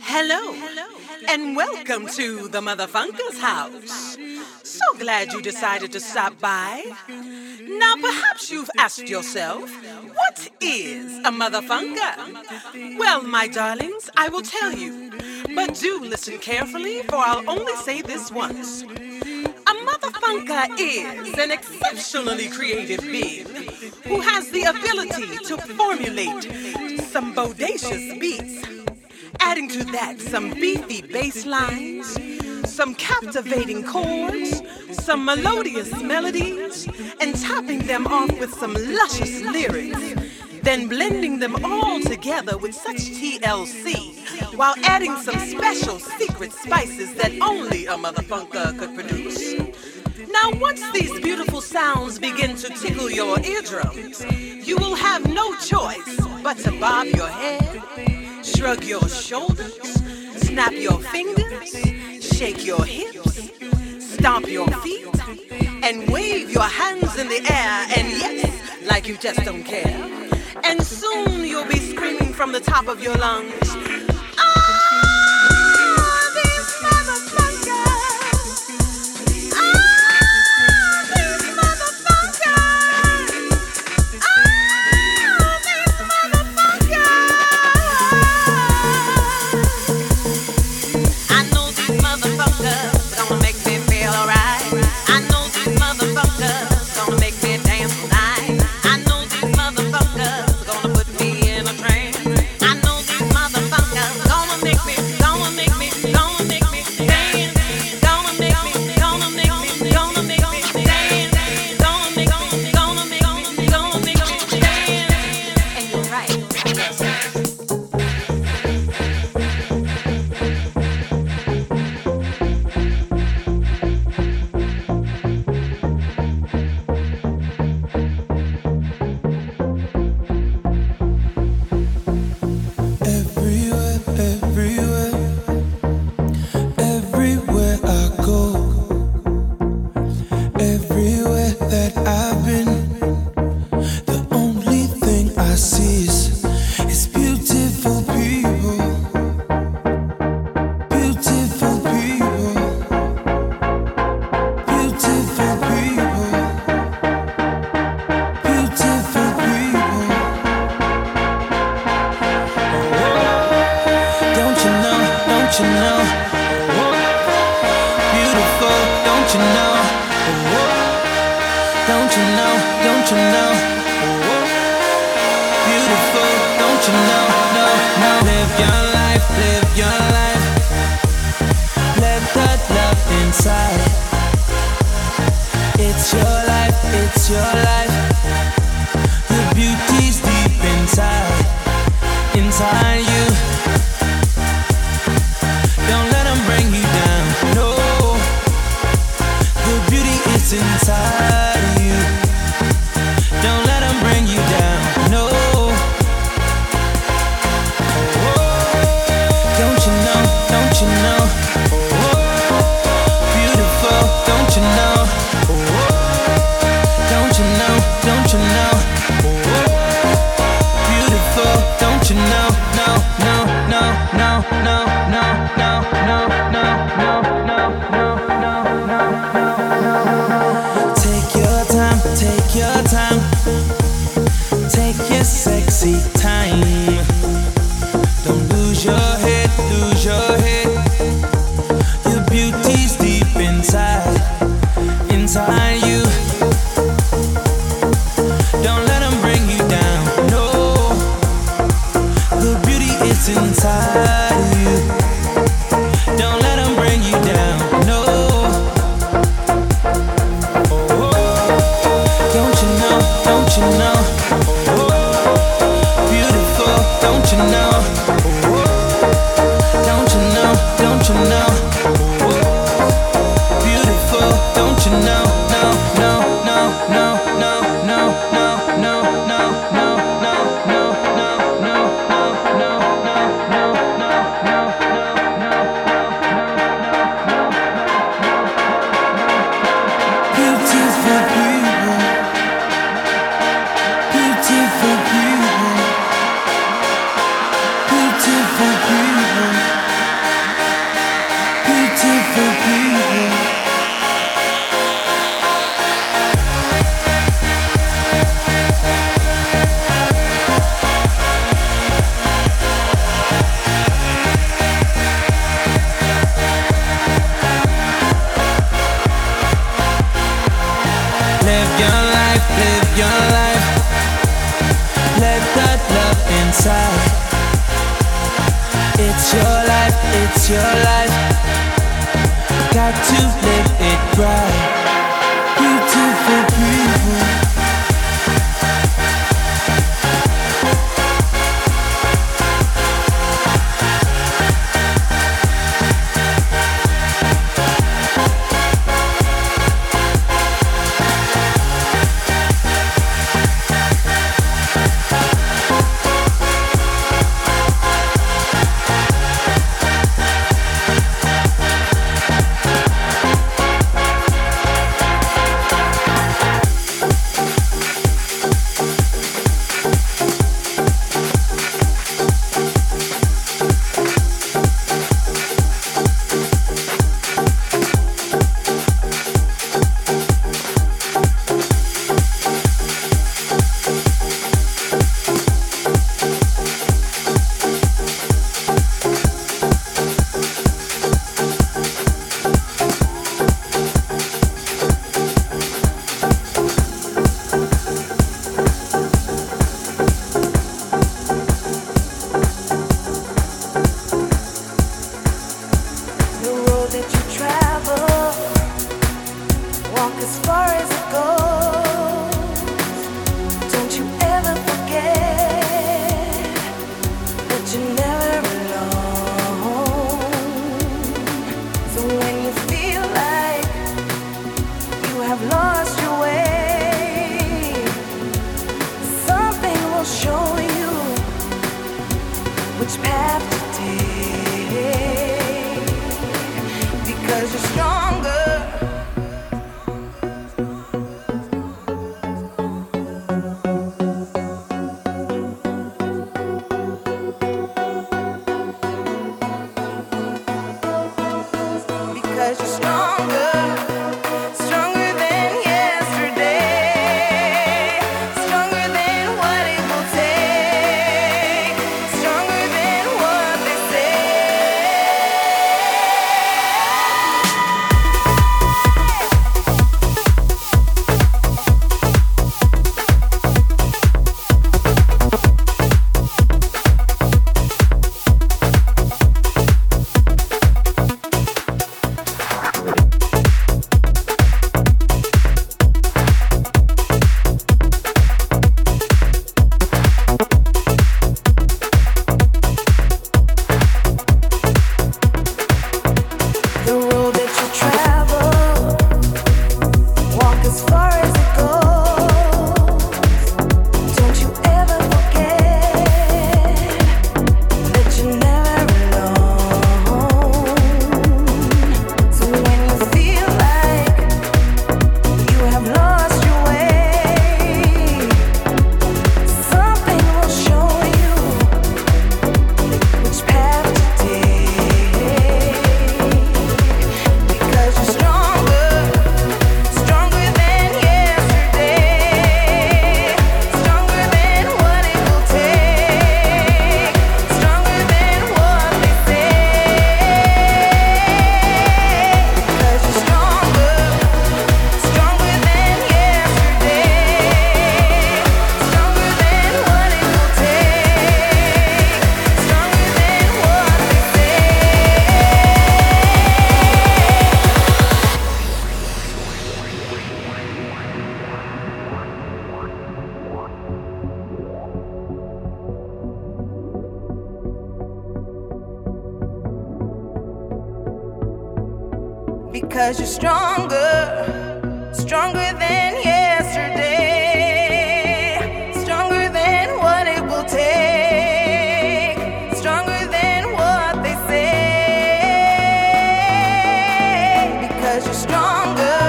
Hello, and welcome to the Motherfunker's house. So glad you decided to stop by. Now, perhaps you've asked yourself, what is a motherfunker? Well, my darlings, I will tell you. But do listen carefully, for I'll only say this once. A motherfunker is an exceptionally creative being who has the ability to formulate some bodacious beats, adding to that some beefy bass lines, some captivating chords, some melodious melodies, and topping them off with some luscious lyrics, then blending them all together with such TLC, while adding some special secret spices that only a motherfunker could produce. Now, once these beautiful sounds begin to tickle your eardrums, you will have no choice but to bob your head, shrug your shoulders, snap your fingers, shake your hips, stomp your feet, and wave your hands in the air, and yes, like you just don't care. And soon you'll be screaming from the top of your lungs, it's your life. Got to live it right. Beautiful people. Because you're stronger, stronger than yesterday, stronger than what it will take, stronger than what they say. Because you're stronger,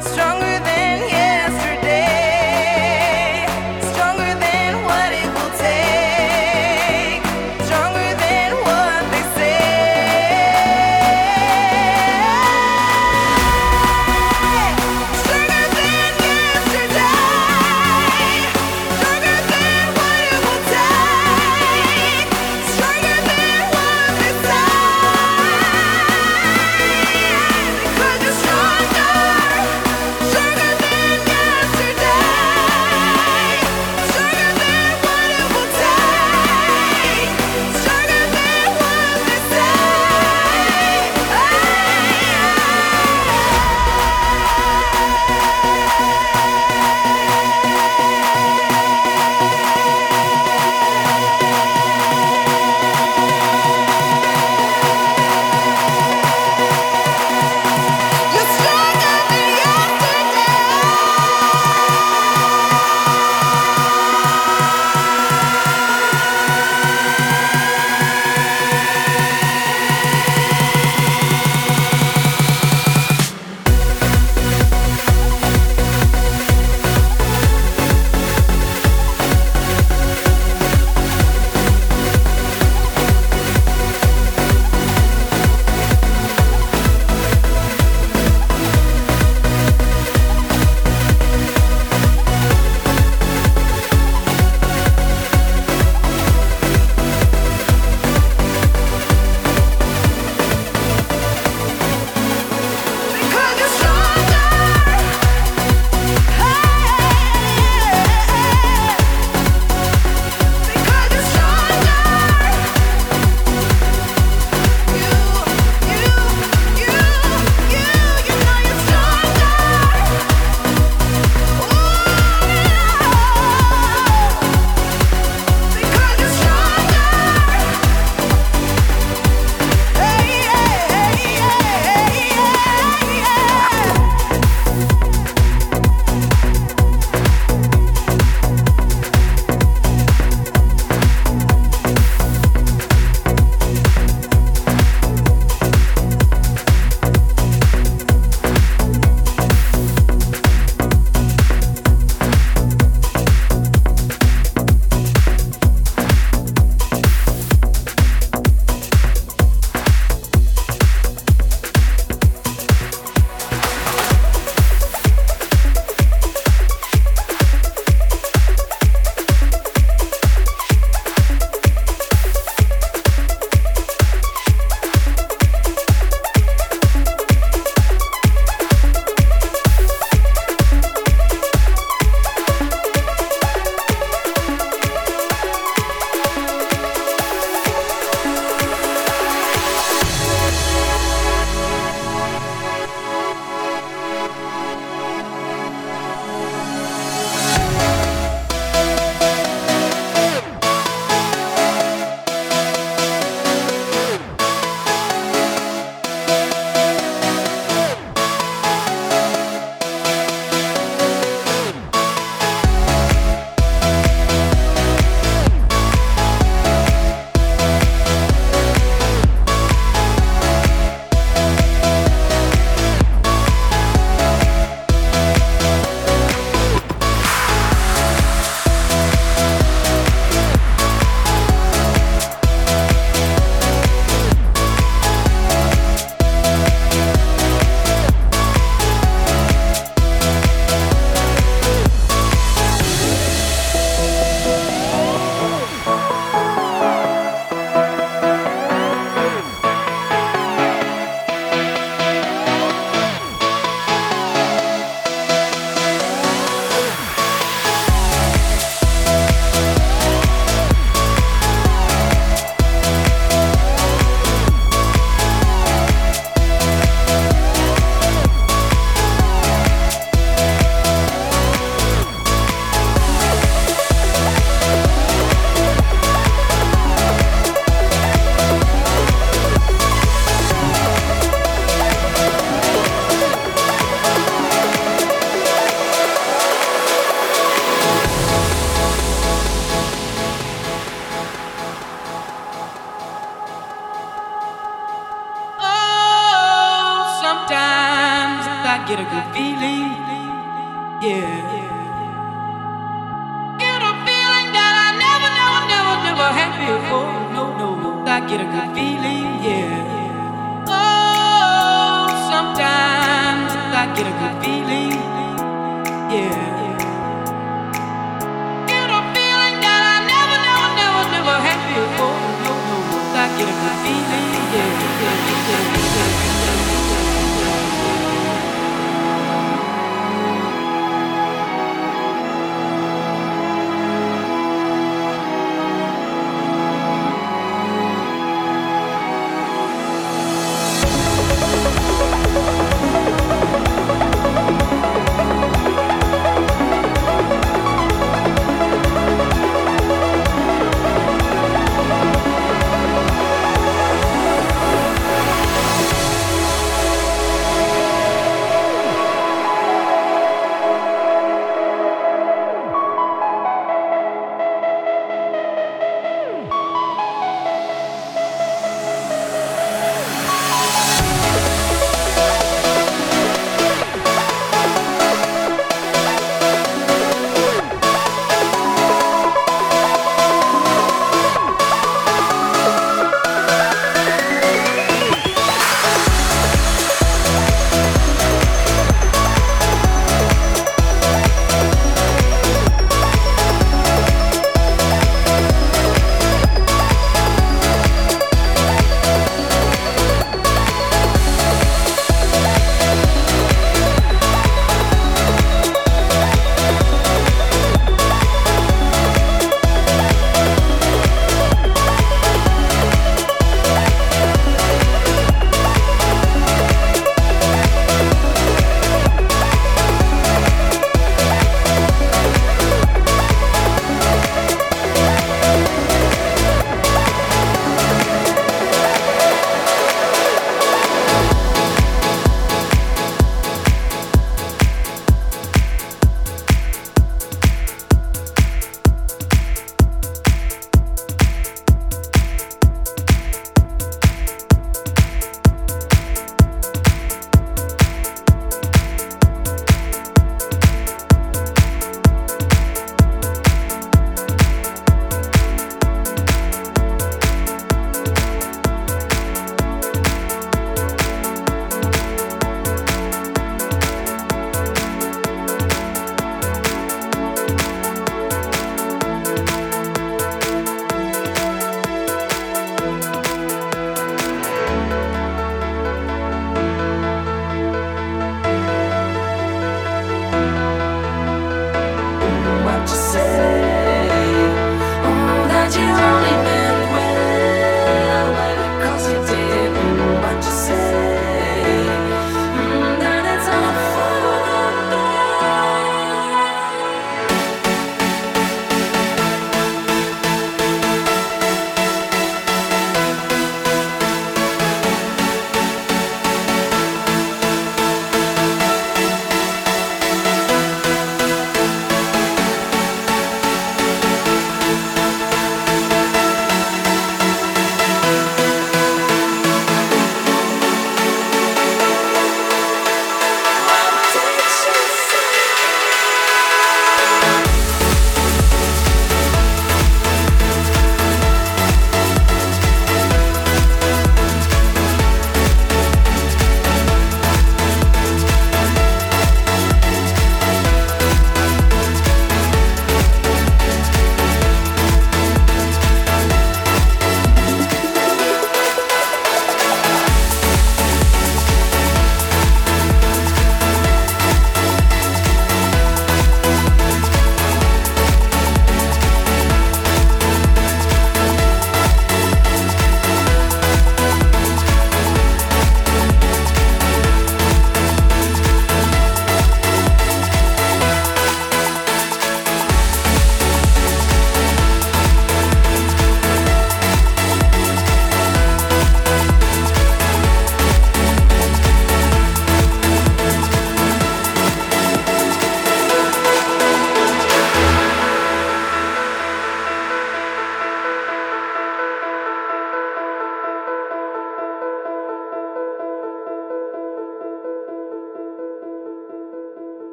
stronger than yesterday, stronger than what it will take, stronger than what they say. Stronger than Sometimes I get a good feeling, Get a feeling that I never had before. No, I get a good feeling, Oh, sometimes I get a good feeling, Get a feeling that I never had before. No, I get a good feeling,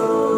Yeah.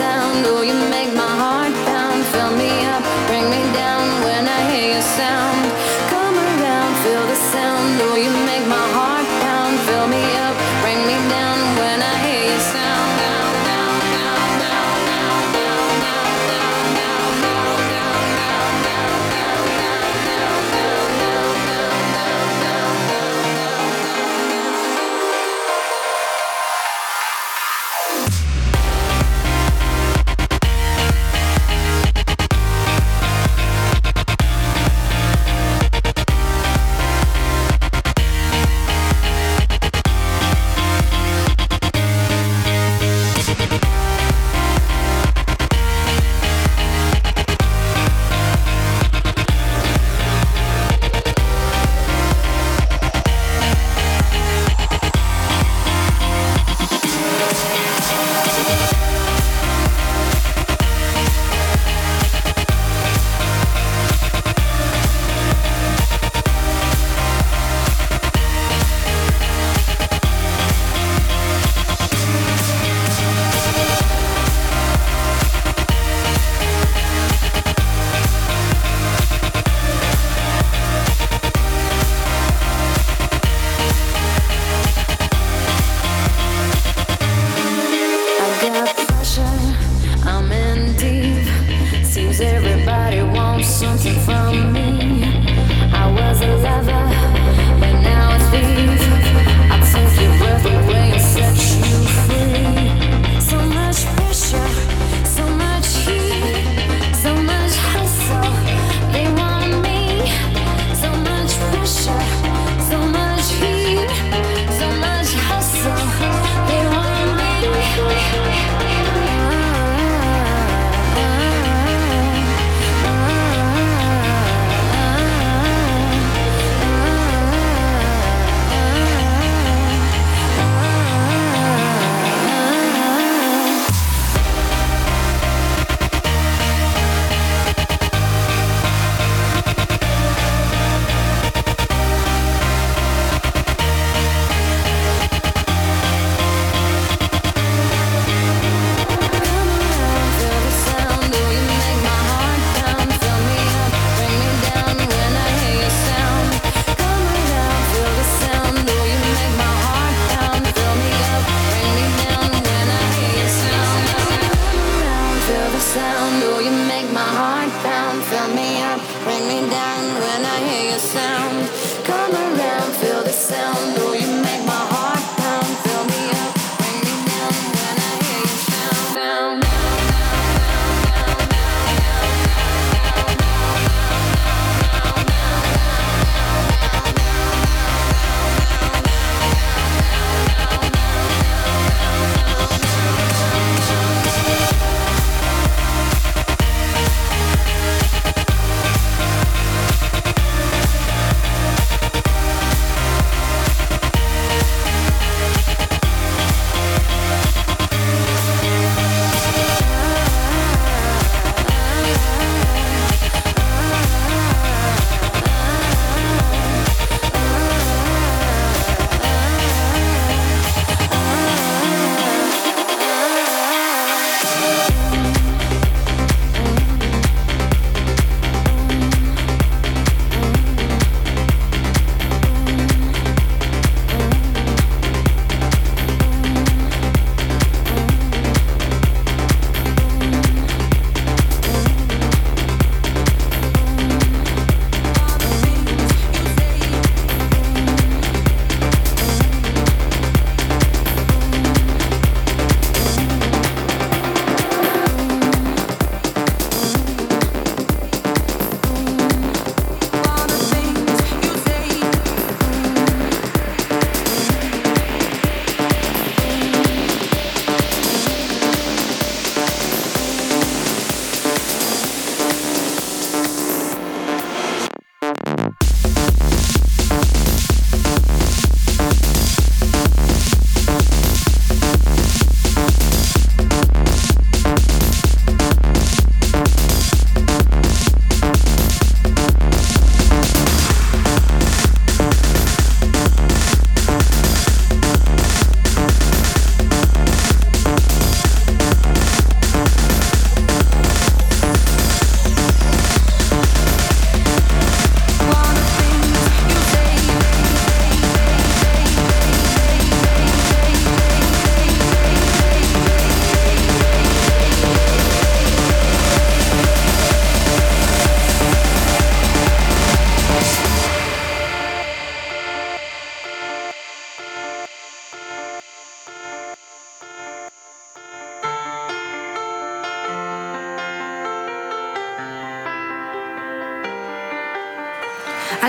sound. Oh, you make my heart pound. Fill me up, bring me down when I hear your sound. Come around, feel the sound. Oh, you make my heart pound. Fill me up, bring me down when I hear your sound.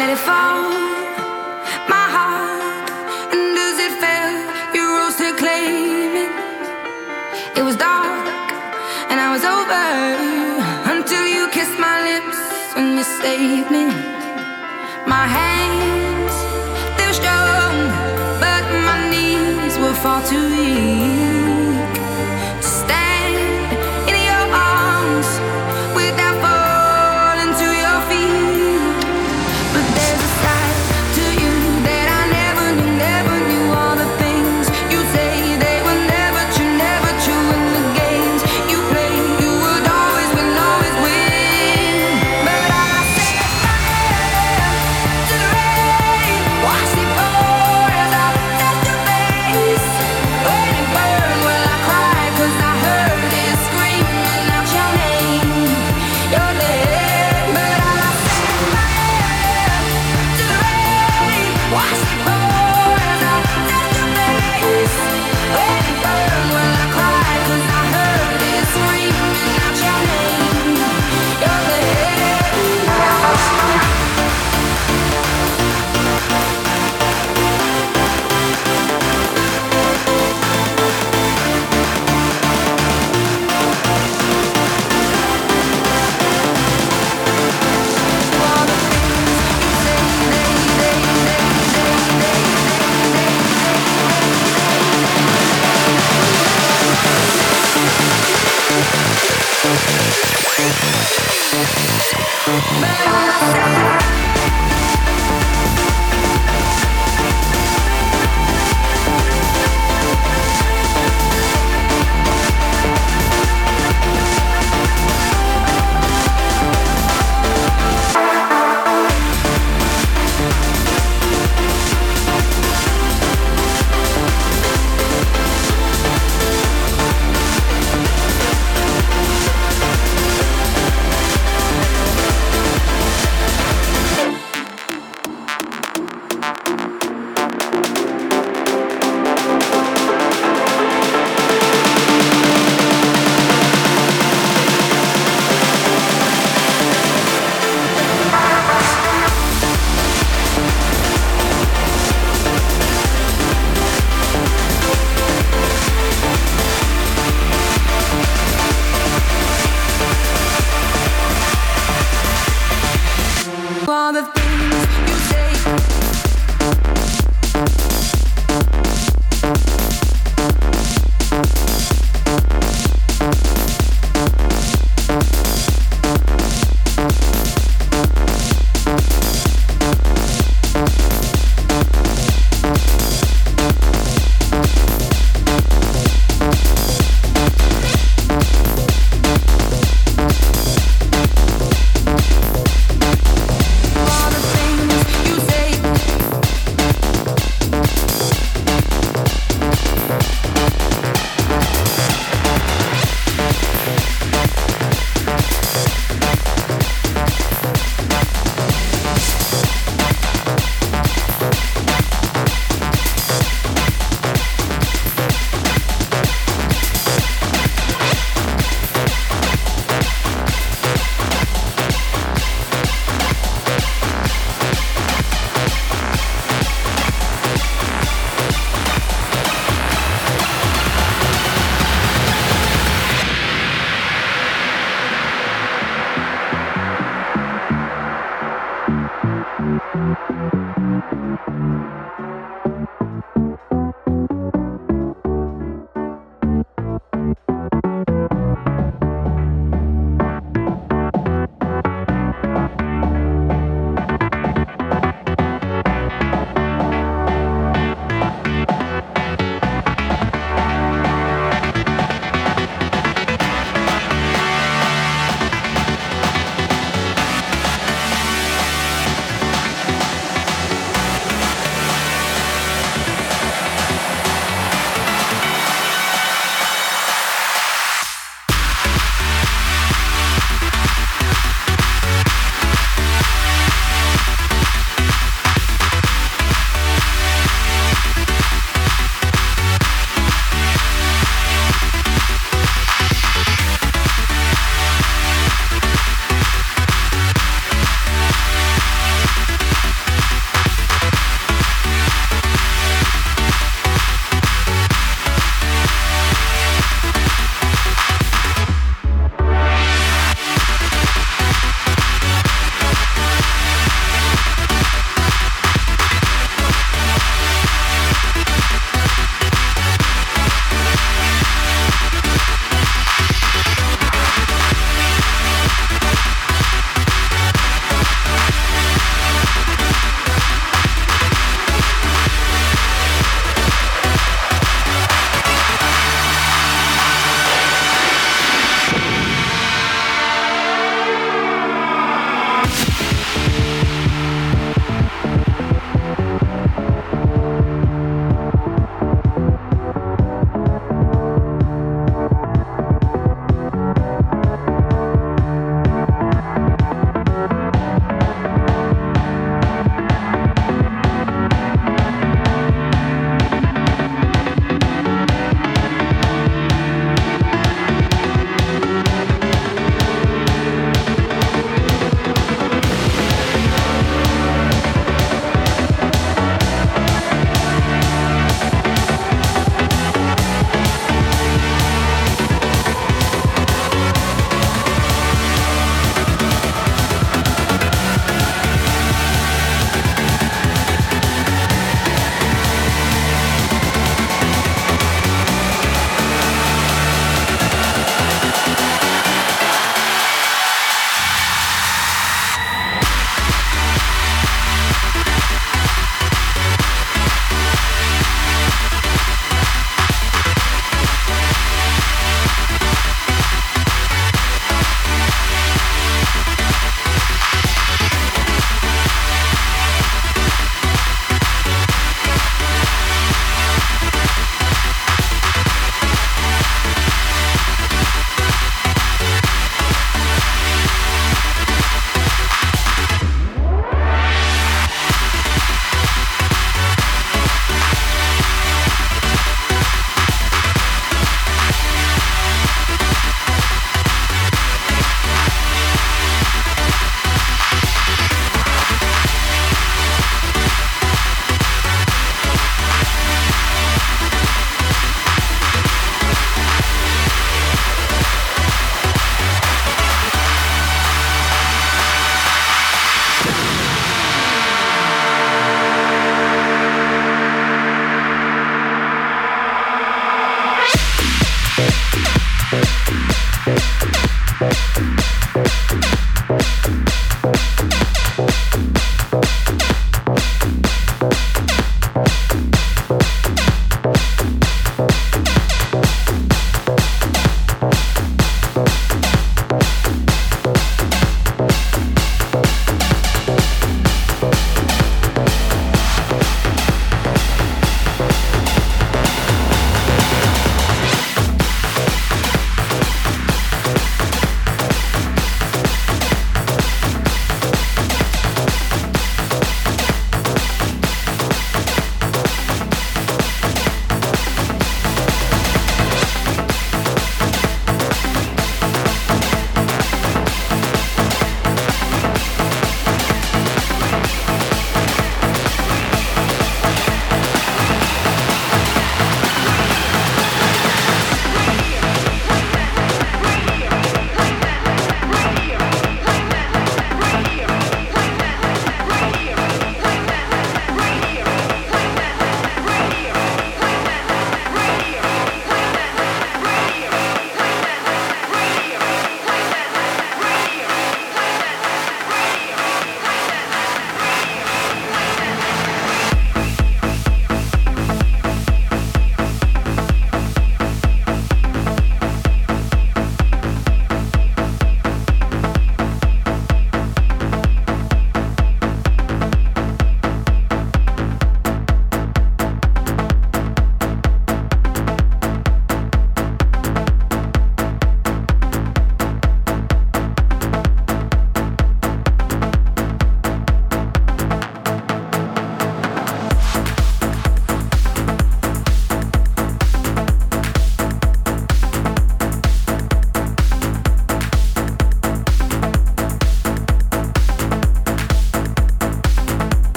let it fall, my heart. And as it fell, you rose to claim it. It was dark, and I was over until you kissed my lips and you saved me. My hands, they were strong, but my knees were far too weak to stand in your arms without falling to your feet. But there's a side to you that I never knew. All the things you say, they were never true, never true. In the games you play, you would always win. But I set my head to the rain, watch it pour as I touch your face. When it burned, well I cried, 'cause I heard it screaming out your name, your name. But I set my head to the rain, watch it pour as I touch your face. When it burned, well I cried, 'cause I heard it screaming out your name, your name. All the things you say, they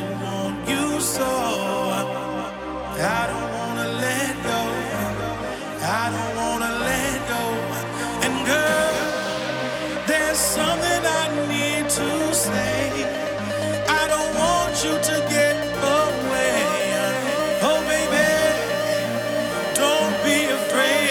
just want you so. I don't wanna let go. I don't wanna let go. And girl, there's something I need to say. I don't want you to get away. Oh baby, don't be afraid.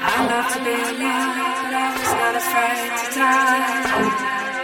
I love to be alive, I'm not afraid to die.